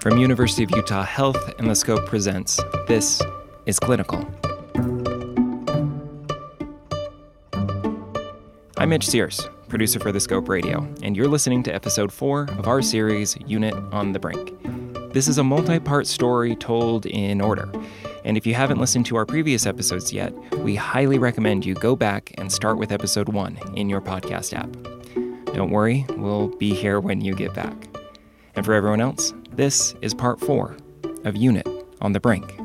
From University of Utah Health and The Scope Presents, this is Clinical. I'm Mitch Sears, producer for The Scope Radio, and you're listening to episode 4 of our series, Unit on the Brink. This is a multi-part story told in order. And if you haven't listened to our previous episodes yet, we highly recommend you go back and start with episode 1 in your podcast app. Don't worry, we'll be here when you get back. And for everyone else, this is part 4 of Unit on the Brink.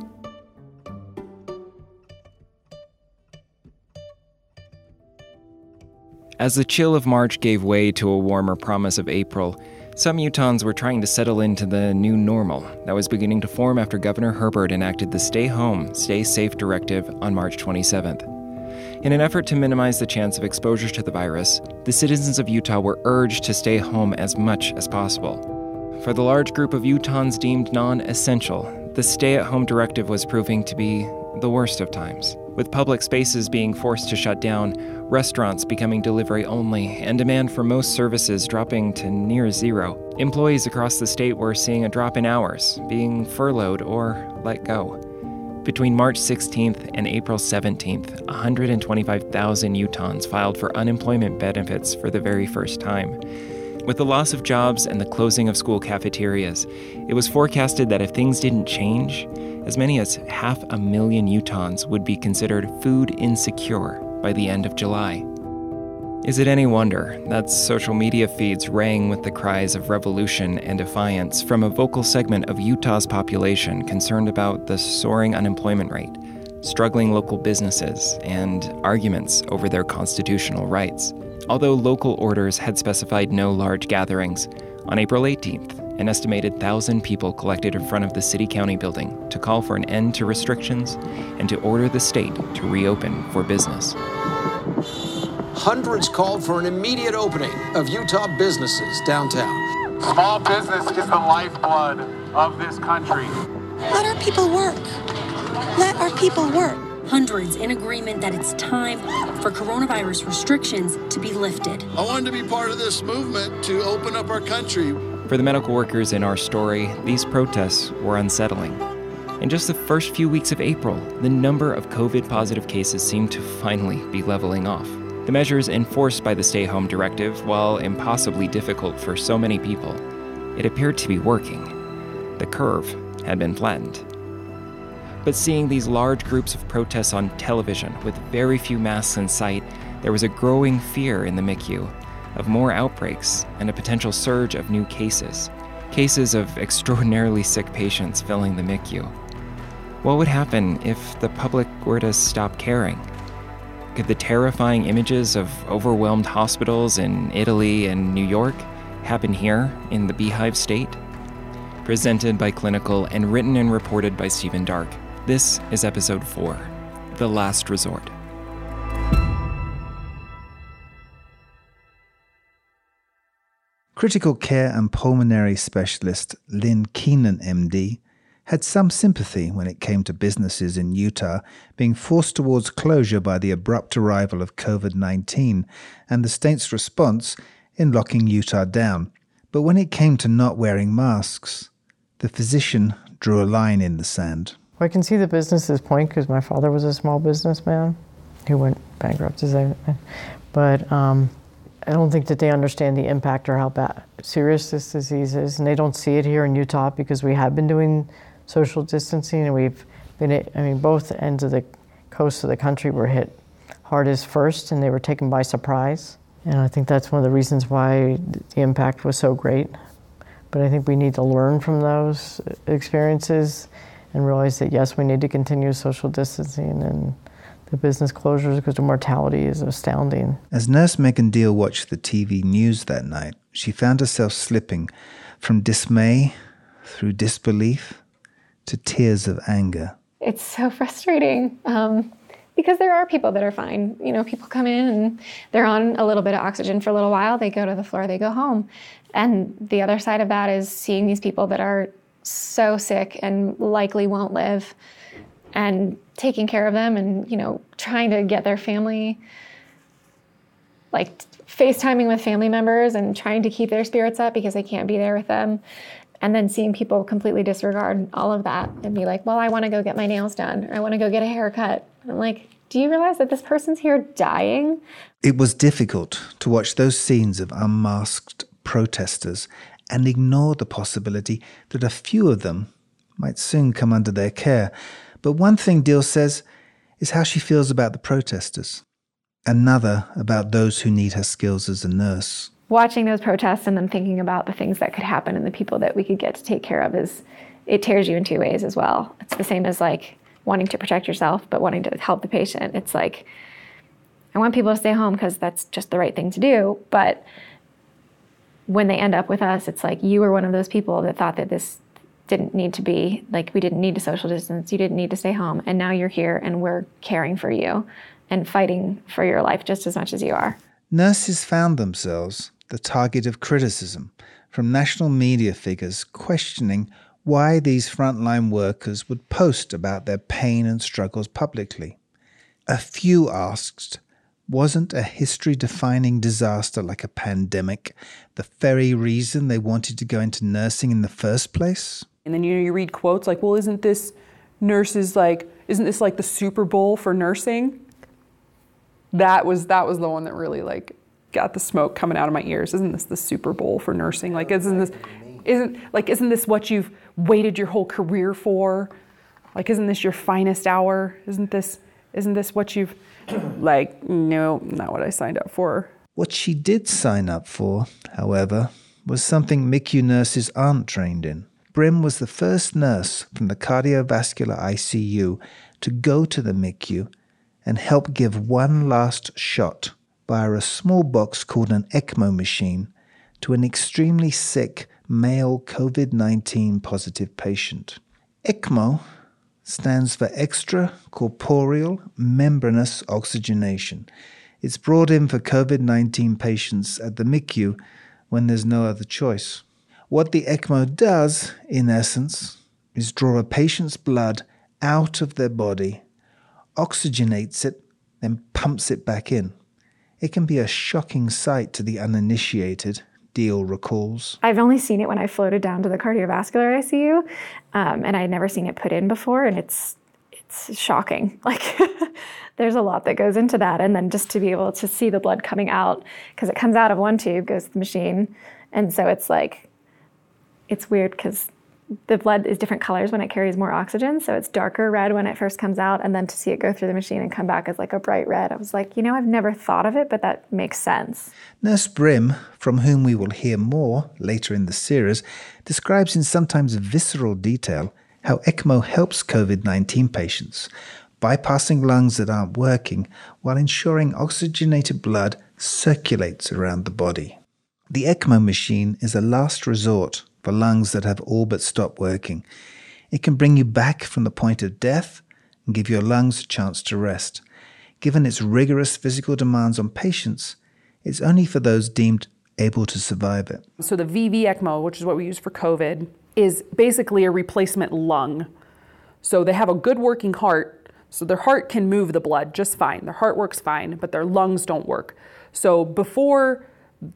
As the chill of March gave way to a warmer promise of April, some Utahns were trying to settle into the new normal that was beginning to form after Governor Herbert enacted the Stay Home, Stay Safe directive on March 27th. In an effort to minimize the chance of exposure to the virus, the citizens of Utah were urged to stay home as much as possible. For the large group of Utahns deemed non-essential, the stay-at-home directive was proving to be the worst of times, with public spaces being forced to shut down, restaurants becoming delivery only, and demand for most services dropping to near zero. Employees across the state were seeing a drop in hours, being furloughed or let go. Between March 16th and April 17th, 125,000 Utahns filed for unemployment benefits for the very first time. With the loss of jobs and the closing of school cafeterias, it was forecasted that if things didn't change, as many as 500,000 Utahns would be considered food insecure by the end of July. Is it any wonder that social media feeds rang with the cries of revolution and defiance from a vocal segment of Utah's population concerned about the soaring unemployment rate, struggling local businesses, and arguments over their constitutional rights? Although local orders had specified no large gatherings, on April 18th, an estimated 1,000 people collected in front of the city-county building to call for an end to restrictions and to order the state to reopen for business. Hundreds called for an immediate opening of Utah businesses downtown. Small business is the lifeblood of this country. Let our people work. Let our people work. Hundreds in agreement that it's time for coronavirus restrictions to be lifted. I wanted to be part of this movement to open up our country. For the medical workers in our story, these protests were unsettling. In just the first few weeks of April, the number of COVID-positive cases seemed to finally be leveling off. The measures enforced by the stay-home directive, while impossibly difficult for so many people, it appeared to be working. The curve had been flattened. But seeing these large groups of protests on television with very few masks in sight, there was a growing fear in the MICU of more outbreaks and a potential surge of new cases, cases of extraordinarily sick patients filling the MICU. What would happen if the public were to stop caring? Could the terrifying images of overwhelmed hospitals in Italy and New York happen here in the Beehive State? Presented by Clinical and written and reported by Stephen Dark. This is episode 4, The Last Resort. Critical care and pulmonary specialist Lynn Keenan, MD, had some sympathy when it came to businesses in Utah being forced towards closure by the abrupt arrival of COVID-19 and the state's response in locking Utah down. But when it came to not wearing masks, the physician drew a line in the sand. I can see the business's point because my father was a small businessman who went bankrupt, as I said. But I don't think that they understand the impact or how bad serious this disease is, and they don't see it here in Utah because we have been doing social distancing, and we've been, both ends of the coast of the country were hit hardest first, and they were taken by surprise. And I think that's one of the reasons why the impact was so great. But I think we need to learn from those experiences and realize that, yes, we need to continue social distancing and the business closures because the mortality is astounding. As nurse Megan Deal watched the TV news that night, she found herself slipping from dismay through disbelief to tears of anger. It's so frustrating because there are people that are fine. You know, people come in and they're on a little bit of oxygen for a little while. They go to the floor, they go home. And the other side of that is seeing these people that are so sick and likely won't live, and taking care of them and, you know, trying to get their family, like FaceTiming with family members and trying to keep their spirits up because they can't be there with them. And then seeing people completely disregard all of that and be like, well, I want to go get my nails done, or I want to go get a haircut. And I'm like, do you realize that this person's here dying? It was difficult to watch those scenes of unmasked protesters and ignore the possibility that a few of them might soon come under their care. But one thing Deal says is how she feels about the protesters. Another about those who need her skills as a nurse. Watching those protests and then thinking about the things that could happen and the people that we could get to take care of, is, it tears you in two ways as well. It's the same as like wanting to protect yourself, but wanting to help the patient. It's like, I want people to stay home because that's just the right thing to do. But when they end up with us, it's like, you were one of those people that thought that this didn't need to be, like, we didn't need to social distance, you didn't need to stay home, and now you're here and we're caring for you and fighting for your life just as much as you are. Nurses found themselves the target of criticism from national media figures questioning why these frontline workers would post about their pain and struggles publicly. A few asked, wasn't a history-defining disaster like a pandemic the very reason they wanted to go into nursing in the first place? And then, you know, you read quotes like, well, isn't this like the Super Bowl for nursing? That was the one that really like got the smoke coming out of my ears. Isn't this the Super Bowl for nursing? Like, isn't this what you've waited your whole career for? Like, isn't this your finest hour? Isn't this what you've like? No, not what I signed up for. What she did sign up for, however, was something MICU nurses aren't trained in. Brim was the first nurse from the cardiovascular ICU to go to the MICU and help give one last shot via a small box called an ECMO machine to an extremely sick male COVID-19 positive patient. ECMO stands for Extracorporeal Membranous Oxygenation. It's brought in for COVID-19 patients at the MICU when there's no other choice. What the ECMO does, in essence, is draw a patient's blood out of their body, oxygenates it, then pumps it back in. It can be a shocking sight to the uninitiated, Deal recalls. I've only seen it when I floated down to the cardiovascular ICU, and I'd never seen it put in before, and it's shocking. Like, there's a lot that goes into that, and then just to be able to see the blood coming out, because it comes out of one tube, goes to the machine, and so it's like, it's weird because the blood is different colors when it carries more oxygen, so it's darker red when it first comes out, and then to see it go through the machine and come back as like a bright red, I was like, you know, I've never thought of it, but that makes sense. Nurse Brim, from whom we will hear more later in the series, describes in sometimes visceral detail how ECMO helps COVID-19 patients, bypassing lungs that aren't working while ensuring oxygenated blood circulates around the body. The ECMO machine is a last resort for lungs that have all but stopped working. It can bring you back from the point of death and give your lungs a chance to rest. Given its rigorous physical demands on patients, it's only for those deemed able to survive it. So the VV ECMO, which is what we use for COVID, is basically a replacement lung. So they have a good working heart, so their heart can move the blood just fine. Their heart works fine, but their lungs don't work. So before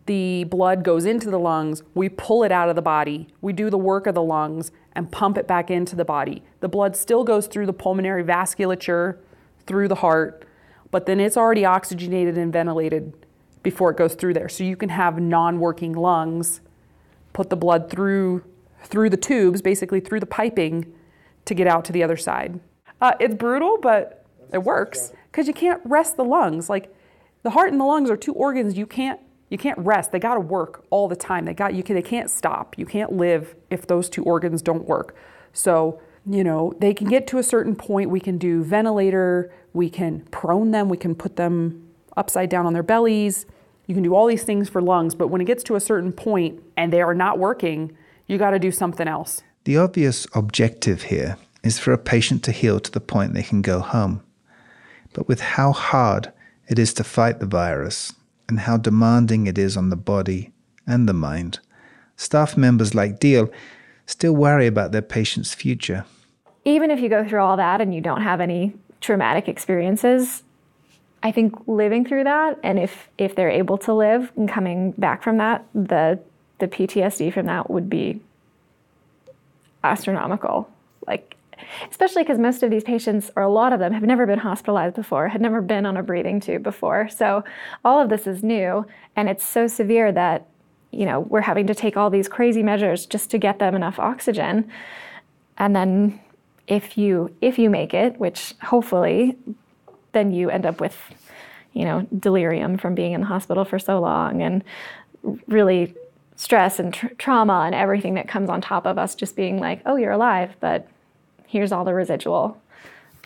the blood goes into the lungs, we pull it out of the body, we do the work of the lungs, and pump it back into the body. The blood still goes through the pulmonary vasculature, through the heart, but then it's already oxygenated and ventilated before it goes through there. So you can have non-working lungs, put the blood through the tubes, basically through the piping, to get out to the other side. It's brutal, but it works, because you can't rest the lungs. Like, the heart and the lungs are two organs you can't rest. They got to work all the time. They can't stop. You can't live if those two organs don't work. So, you know, they can get to a certain point. We can do ventilator. We can prone them. We can put them upside down on their bellies. You can do all these things for lungs. But when it gets to a certain point and they are not working, you got to do something else. The obvious objective here is for a patient to heal to the point they can go home. But with how hard it is to fight the virus, and how demanding it is on the body and the mind, staff members like Deal still worry about their patients' future. Even if you go through all that and you don't have any traumatic experiences, I think living through that, and if they're able to live and coming back from that, the PTSD from that would be astronomical, like, especially because most of these patients, or a lot of them, have never been hospitalized before, had never been on a breathing tube before. So all of this is new, and it's so severe that, you know, we're having to take all these crazy measures just to get them enough oxygen. And then if you make it, which hopefully, then you end up with, you know, delirium from being in the hospital for so long, and really stress and trauma and everything that comes on top of us just being like, oh, you're alive, but here's all the residual.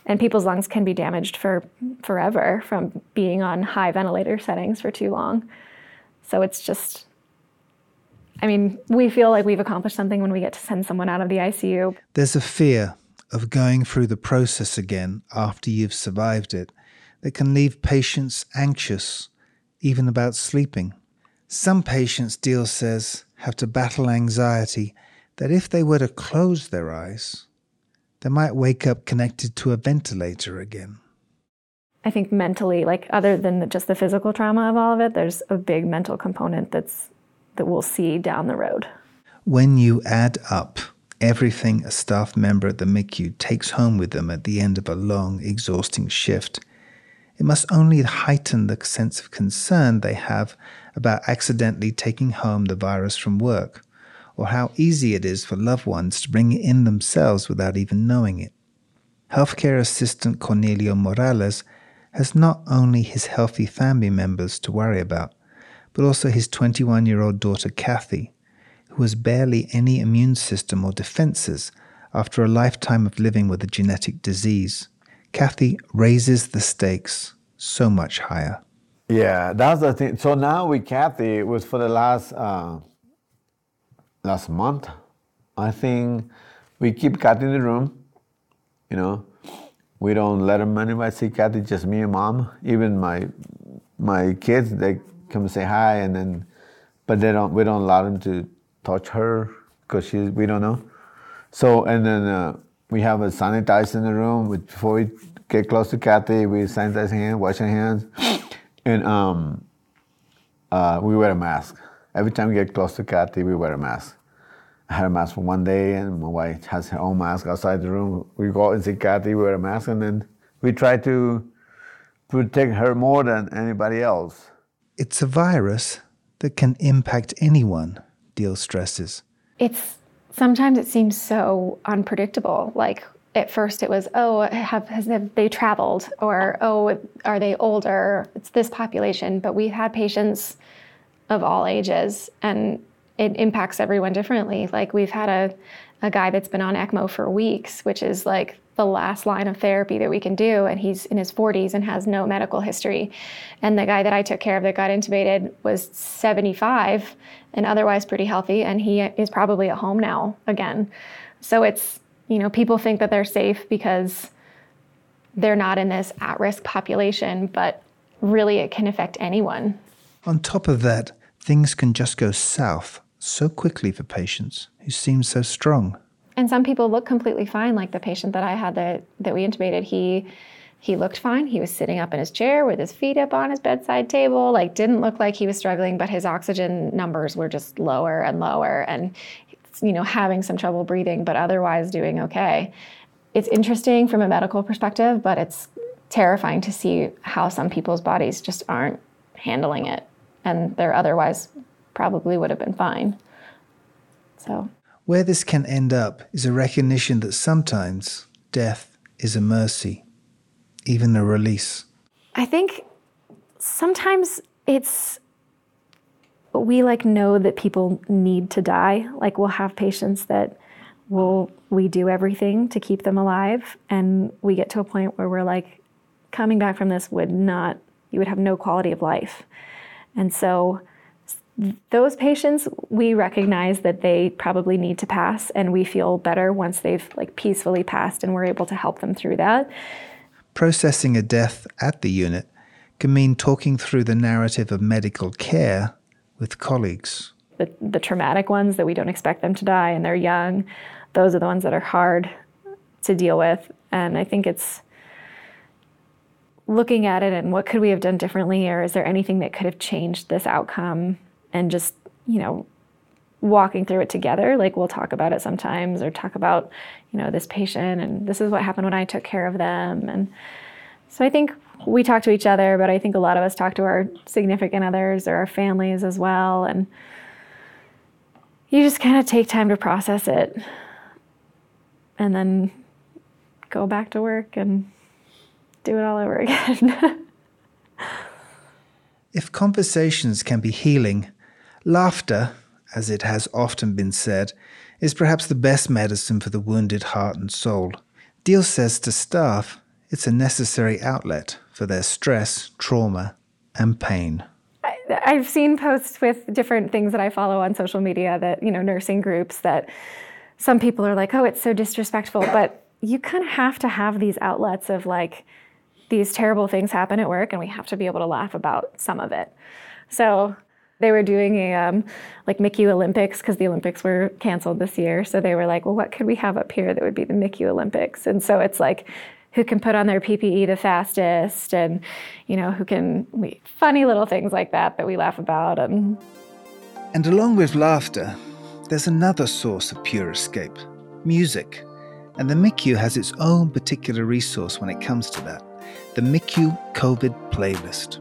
And people's lungs can be damaged for forever from being on high ventilator settings for too long. So it's just, I mean, we feel like we've accomplished something when we get to send someone out of the ICU. There's a fear of going through the process again after you've survived it that can leave patients anxious, even about sleeping. Some patients, Deal says, have to battle anxiety that if they were to close their eyes, they might wake up connected to a ventilator again. I think mentally, like, other than just the physical trauma of all of it, there's a big mental component that we'll see down the road. When you add up everything a staff member at the MICU takes home with them at the end of a long, exhausting shift, it must only heighten the sense of concern they have about accidentally taking home the virus from work, or how easy it is for loved ones to bring it in themselves without even knowing it. Healthcare assistant Cornelio Morales has not only his healthy family members to worry about, but also his 21-year-old daughter Kathy, who has barely any immune system or defenses after a lifetime of living with a genetic disease. Kathy raises the stakes so much higher. Yeah, that's the thing. So now with Kathy, it was for the last month, I think we keep Kathy in the room, you know. We don't let anybody see Kathy, just me and Mom. Even my kids, they come say hi, and then, but we don't allow them to touch her because we don't know. So, and then we have a sanitizer in the room. Before we get close to Kathy, we sanitize hands, wash our hands, and we wear a mask. Every time we get close to Kathy, we wear a mask. I had a mask for one day, and my wife has her own mask outside the room. We go out and see Kathy, we wear a mask, and then we try to protect her more than anybody else. It's a virus that can impact anyone, Deal stresses. Sometimes it seems so unpredictable. Like, at first it was, have they traveled? Or, are they older? It's this population. But we've had patients of all ages, and it impacts everyone differently. Like, we've had a guy that's been on ECMO for weeks, which is like the last line of therapy that we can do, and he's in his 40s and has no medical history. And the guy that I took care of that got intubated was 75 and otherwise pretty healthy, and he is probably at home now again. So it's, you know, people think that they're safe because they're not in this at-risk population, but really it can affect anyone. On top of that, things can just go south so quickly for patients who seem so strong. And some people look completely fine, like the patient that I had that we intubated. He looked fine. He was sitting up in his chair with his feet up on his bedside table, like, didn't look like he was struggling, but his oxygen numbers were just lower and lower, and, you know, having some trouble breathing, but otherwise doing okay. It's interesting from a medical perspective, but it's terrifying to see how some people's bodies just aren't handling it, and they're otherwise probably would have been fine. So where this can end up is a recognition that sometimes death is a mercy, even a release. I think sometimes we know that people need to die. Like, we'll have patients that we do everything to keep them alive, and we get to a point where we're like, coming back from this you would have no quality of life. And so those patients, we recognize that they probably need to pass, and we feel better once they've, like, peacefully passed, and we're able to help them through that. Processing a death at the unit can mean talking through the narrative of medical care with colleagues. The traumatic ones that we don't expect them to die and they're young, those are the ones that are hard to deal with. And I think it's looking at it and what could we have done differently, or is there anything that could have changed this outcome? And just, you know, walking through it together. Like, we'll talk about it sometimes, or talk about, you know, this patient and this is what happened when I took care of them. And so I think we talk to each other, but I think a lot of us talk to our significant others or our families as well. And you just kind of take time to process it and then go back to work and do it all over again. If conversations can be healing, laughter, as it has often been said, is perhaps the best medicine for the wounded heart and soul. Deal says to staff, it's a necessary outlet for their stress, trauma, and pain. I've seen posts with different things that I follow on social media that, you know, nursing groups, that some people are like, oh, it's so disrespectful. But you kind of have to have these outlets of, like, these terrible things happen at work and we have to be able to laugh about some of it. So they were doing a like MICU Olympics, because the Olympics were canceled this year. So they were like, well, what could we have up here that would be the MICU Olympics? And so it's like, who can put on their PPE the fastest, and, you know, who can, funny little things like that that we laugh about. And along with laughter, there's another source of pure escape, music. And the MICU has its own particular resource when it comes to that, the MICU COVID playlist.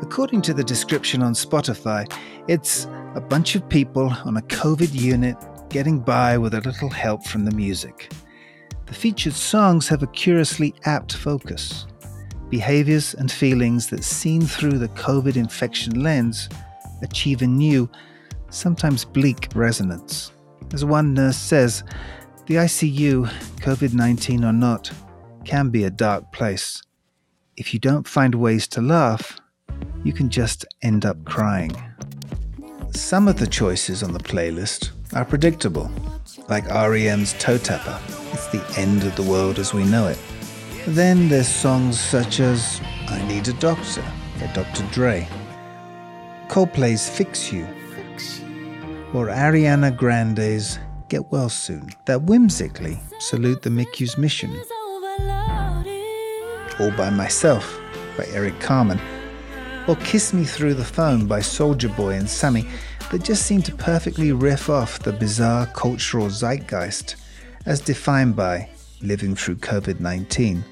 According to the description on Spotify, it's a bunch of people on a COVID unit getting by with a little help from the music. The featured songs have a curiously apt focus. Behaviors and feelings that, seen through the COVID infection lens, achieve a new, sometimes bleak resonance. As one nurse says, the ICU, COVID-19 or not, can be a dark place. If you don't find ways to laugh, you can just end up crying. Some of the choices on the playlist are predictable, like REM's Toe Tapper, it's the end of the world as we know it. Then there's songs such as I Need a Doctor by Dr. Dre, Coldplay's Fix You, or Ariana Grande's Get Well Soon, that whimsically salute the MICU's mission. All By Myself by Eric Carmen, or Kiss Me Through the Phone by Soulja Boy and Sammy, that just seem to perfectly riff off the bizarre cultural zeitgeist as defined by living through COVID-19.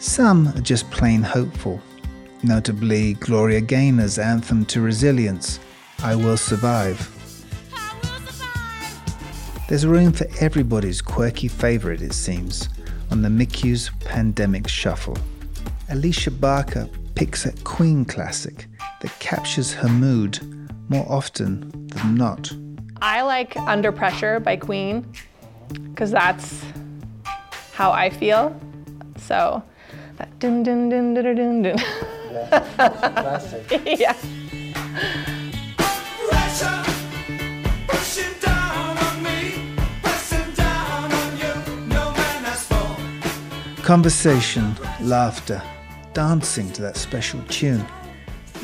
Some are just plain hopeful, notably Gloria Gaynor's anthem to resilience, I Will Survive. There's room for everybody's quirky favorite, it seems, on the MICU's Pandemic Shuffle. Alicia Barker picks a Queen classic that captures her mood more often than not. I like Under Pressure by Queen, because that's how I feel. So that dun dun dun dun dun dun. Yeah, classic. Yeah. Pressure, push it down on me, pressing down on you. No man has fallen. Conversation, laughter, dancing to that special tune.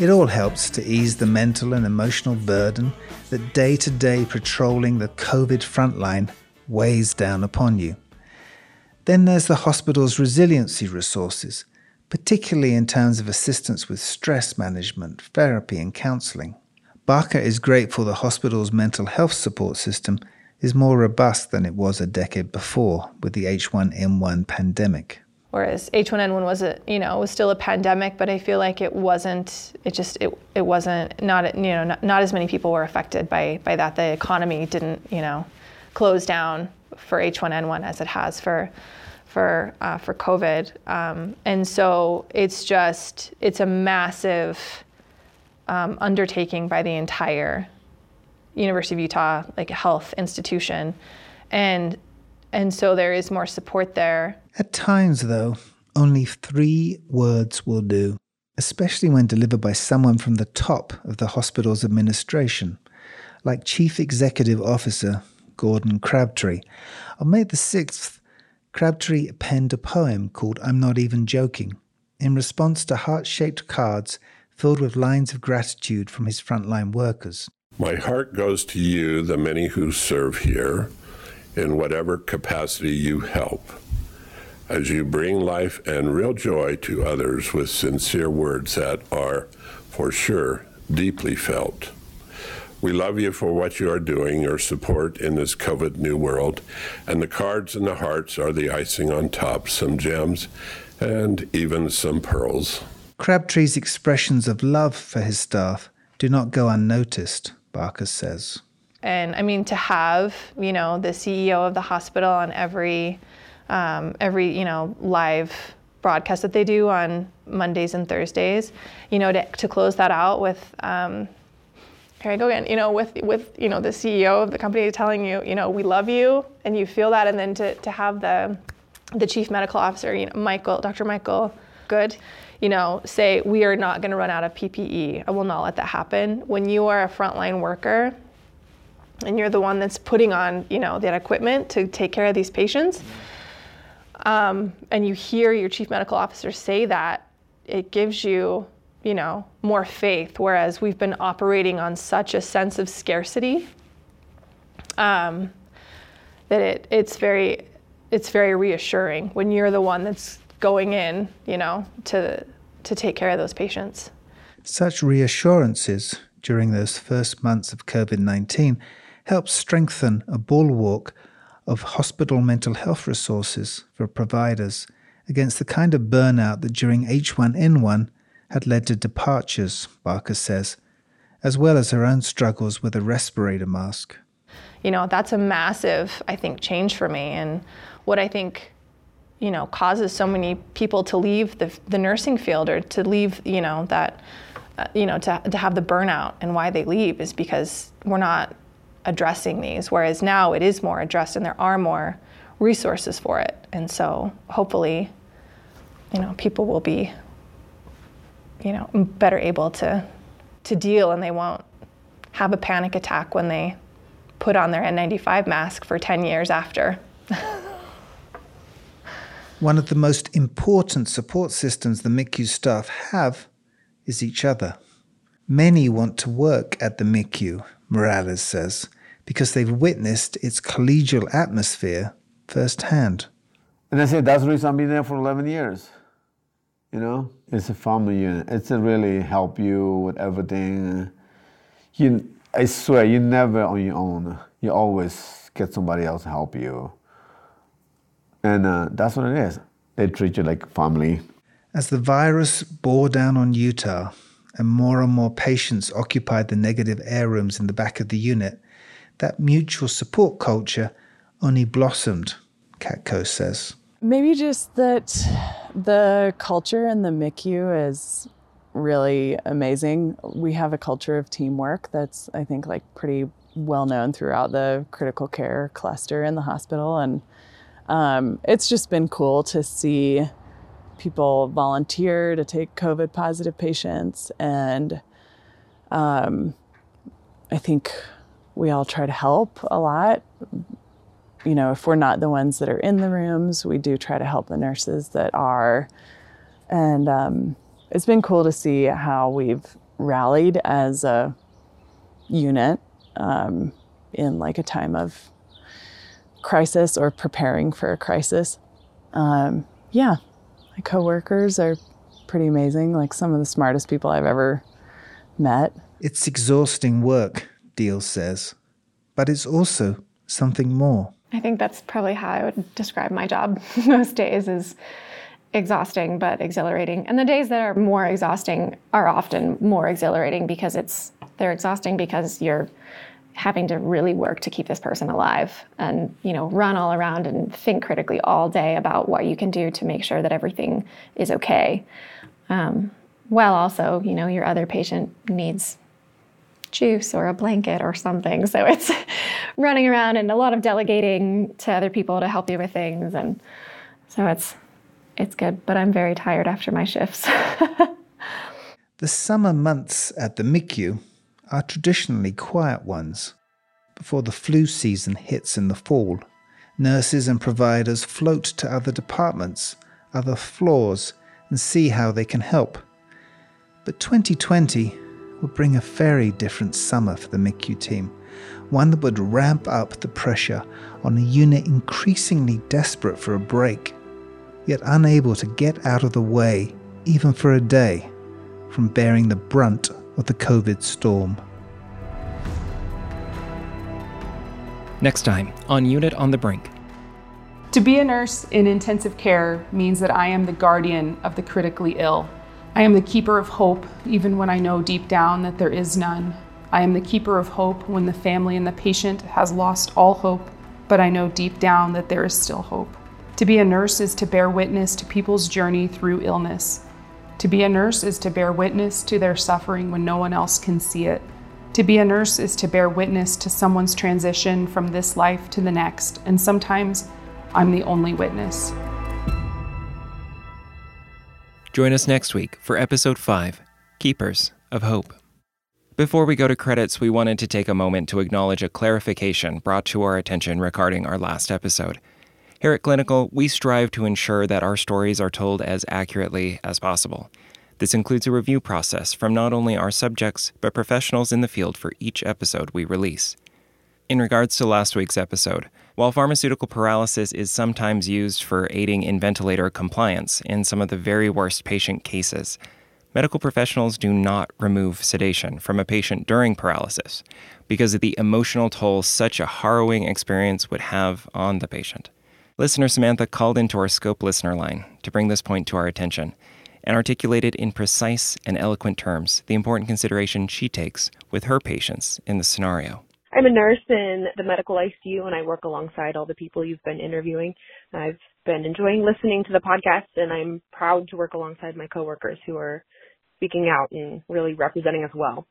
It all helps to ease the mental and emotional burden that day-to-day patrolling the COVID frontline weighs down upon you. Then there's the hospital's resiliency resources, particularly in terms of assistance with stress management, therapy, and counselling. Barker is grateful the hospital's mental health support system is more robust than it was a decade before with the H1N1 pandemic. Whereas H1N1 was still a pandemic, but I feel like not as many people were affected by that. The economy didn't, close down for H1N1 as it has for COVID. And so it's a massive undertaking by the entire University of Utah, like, health institution. And so there is more support there. At times, though, only 3 words will do, especially when delivered by someone from the top of the hospital's administration, like Chief Executive Officer Gordon Crabtree. On May the 6th, Crabtree penned a poem called I'm Not Even Joking, in response to heart-shaped cards filled with lines of gratitude from his frontline workers. My heart goes to you, the many who serve here, in whatever capacity you help, as you bring life and real joy to others with sincere words that are, for sure, deeply felt. We love you for what you are doing, your support in this COVID new world. And the cards and the hearts are the icing on top, some gems and even some pearls. Crabtree's expressions of love for his staff do not go unnoticed, Barker says. And I mean, to have, you know, the CEO of the hospital on every, you know, live broadcast that they do on Mondays and Thursdays, you know, to close that out with, here I go again, you know, with you know, the CEO of the company telling you, you know, we love you, and you feel that, and then to have the chief medical officer, you know, Dr. Michael Good, you know, say, we are not going to run out of PPE. I will not let that happen. When you are a frontline worker and you're the one that's putting on, you know, that equipment to take care of these patients, and you hear your chief medical officer say that, it gives you, you know, more faith, whereas we've been operating on such a sense of scarcity that it's very reassuring when you're the one that's going in, you know, to take care of those patients. Such reassurances during those first months of COVID-19 helped strengthen a bulwark of hospital mental health resources for providers against the kind of burnout that during H1N1 had led to departures, Barker says, as well as her own struggles with a respirator mask. You know, that's a massive, I think, change for me. And what I think, you know, causes so many people to leave the nursing field, or to leave, you know, that, you know, to have the burnout, and why they leave is because we're not addressing these, whereas now it is more addressed and there are more resources for it. And so hopefully, you know, people will be, you know, better able to deal, and they won't have a panic attack when they put on their N95 mask for 10 years after. One of the most important support systems the MICU staff have is each other. Many want to work at the MICU, Morales says, because they've witnessed its collegial atmosphere firsthand. And I say, that's the reason I've been there for 11 years. You know, it's a family unit. It's a really help you with everything. I swear, you're never on your own. You always get somebody else to help you. And that's what it is. They treat you like family. As the virus bore down on Utah, and more patients occupied the negative air rooms in the back of the unit, that mutual support culture only blossomed, Katko says. Maybe just that the culture in the MICU is really amazing. We have a culture of teamwork that's, I think, like pretty well known throughout the critical care cluster in the hospital. And it's just been cool to see people volunteer to take COVID positive patients, and I think we all try to help a lot. You know, if we're not the ones that are in the rooms, we do try to help the nurses that are. And it's been cool to see how we've rallied as a unit in like a time of crisis, or preparing for a crisis. Yeah. My coworkers are pretty amazing, like some of the smartest people I've ever met. It's exhausting work, Deal says, but it's also something more. I think that's probably how I would describe my job most days, is exhausting but exhilarating. And the days that are more exhausting are often more exhilarating, because they're exhausting because you're having to really work to keep this person alive, and, you know, run all around and think critically all day about what you can do to make sure that everything is okay. Well, also, you know, your other patient needs juice or a blanket or something. So it's running around and a lot of delegating to other people to help you with things. And so it's good, but I'm very tired after my shifts. The summer months at the MICU are traditionally quiet ones. Before the flu season hits in the fall, nurses and providers float to other departments, other floors, and see how they can help. But 2020 would bring a very different summer for the MICU team, one that would ramp up the pressure on a unit increasingly desperate for a break, yet unable to get out of the way, even for a day, from bearing the brunt of the COVID storm. Next time on Unit on the Brink. To be a nurse in intensive care means that I am the guardian of the critically ill. I am the keeper of hope, even when I know deep down that there is none. I am the keeper of hope when the family and the patient has lost all hope, but I know deep down that there is still hope. To be a nurse is to bear witness to people's journey through illness. To be a nurse is to bear witness to their suffering when no one else can see it. To be a nurse is to bear witness to someone's transition from this life to the next, and sometimes I'm the only witness. Join us next week for Episode 5, Keepers of Hope. Before we go to credits, we wanted to take a moment to acknowledge a clarification brought to our attention regarding our last episode. Here at Clinical, we strive to ensure that our stories are told as accurately as possible. This includes a review process from not only our subjects, but professionals in the field for each episode we release. In regards to last week's episode, while pharmaceutical paralysis is sometimes used for aiding in ventilator compliance in some of the very worst patient cases, medical professionals do not remove sedation from a patient during paralysis because of the emotional toll such a harrowing experience would have on the patient. Listener Samantha called into our Scope listener line to bring this point to our attention and articulated in precise and eloquent terms the important consideration she takes with her patients in the scenario. I'm a nurse in the medical ICU, and I work alongside all the people you've been interviewing. I've been enjoying listening to the podcast, and I'm proud to work alongside my coworkers who are speaking out and really representing us well.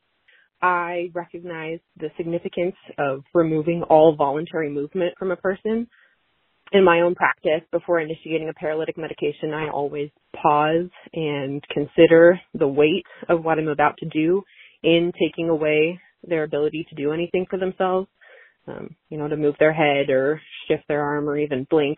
I recognize the significance of removing all voluntary movement from a person. In my own practice, before initiating a paralytic medication, I always pause and consider the weight of what I'm about to do in taking away their ability to do anything for themselves, to move their head or shift their arm or even blink.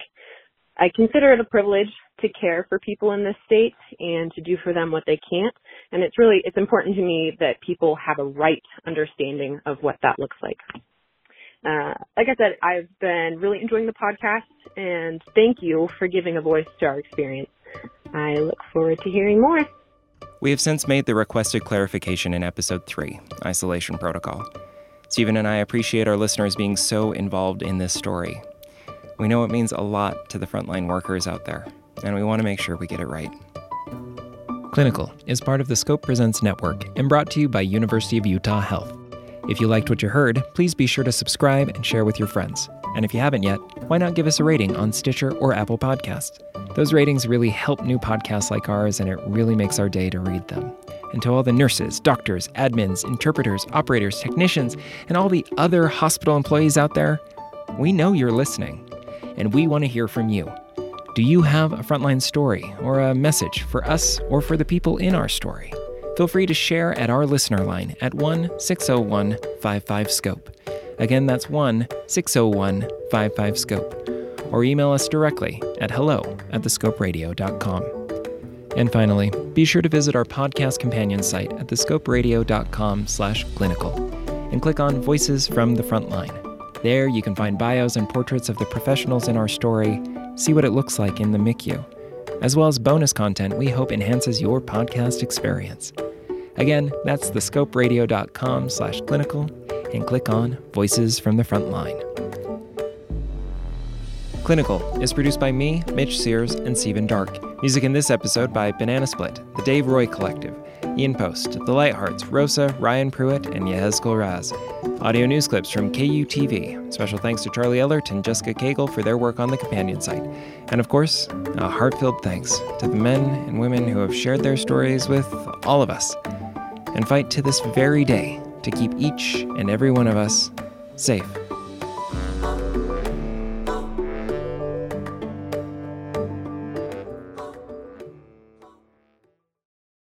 I consider it a privilege to care for people in this state and to do for them what they can't. And it's important to me that people have a right understanding of what that looks like. Like I said, I've been really enjoying the podcast, and thank you for giving a voice to our experience. I look forward to hearing more. We have since made the requested clarification in Episode 3, Isolation Protocol. Stephen and I appreciate our listeners being so involved in this story. We know it means a lot to the frontline workers out there, and we want to make sure we get it right. Clinical is part of the Scope Presents Network and brought to you by University of Utah Health. If you liked what you heard, please be sure to subscribe and share with your friends. And if you haven't yet, why not give us a rating on Stitcher or Apple Podcasts? Those ratings really help new podcasts like ours, and it really makes our day to read them. And to all the nurses, doctors, admins, interpreters, operators, technicians, and all the other hospital employees out there, we know you're listening, and we want to hear from you. Do you have a frontline story or a message for us or for the people in our story? Feel free to share at our listener line at 1-601-55-SCOPE. Again, that's 1-601-55-SCOPE. Or email us directly at hello@thescoperadio.com. And finally, be sure to visit our podcast companion site at thescoperadio.com/clinical and click on Voices from the Frontline. There you can find bios and portraits of the professionals in our story, see what it looks like in the MICU, as well as bonus content we hope enhances your podcast experience. Again, that's thescoperadio.com/clinical and click on Voices from the Frontline. Clinical is produced by me, Mitch Sears, and Stephen Dark. Music in this episode by Banana Split, The Dave Roy Collective, Ian Post, The Lighthearts, Rosa, Ryan Pruitt, and Yehezkel Raz. Audio news clips from KUTV. Special thanks to Charlie Ellert and Jessica Cagle for their work on the companion site. And of course, a heart-filled thanks to the men and women who have shared their stories with all of us and fight to this very day to keep each and every one of us safe.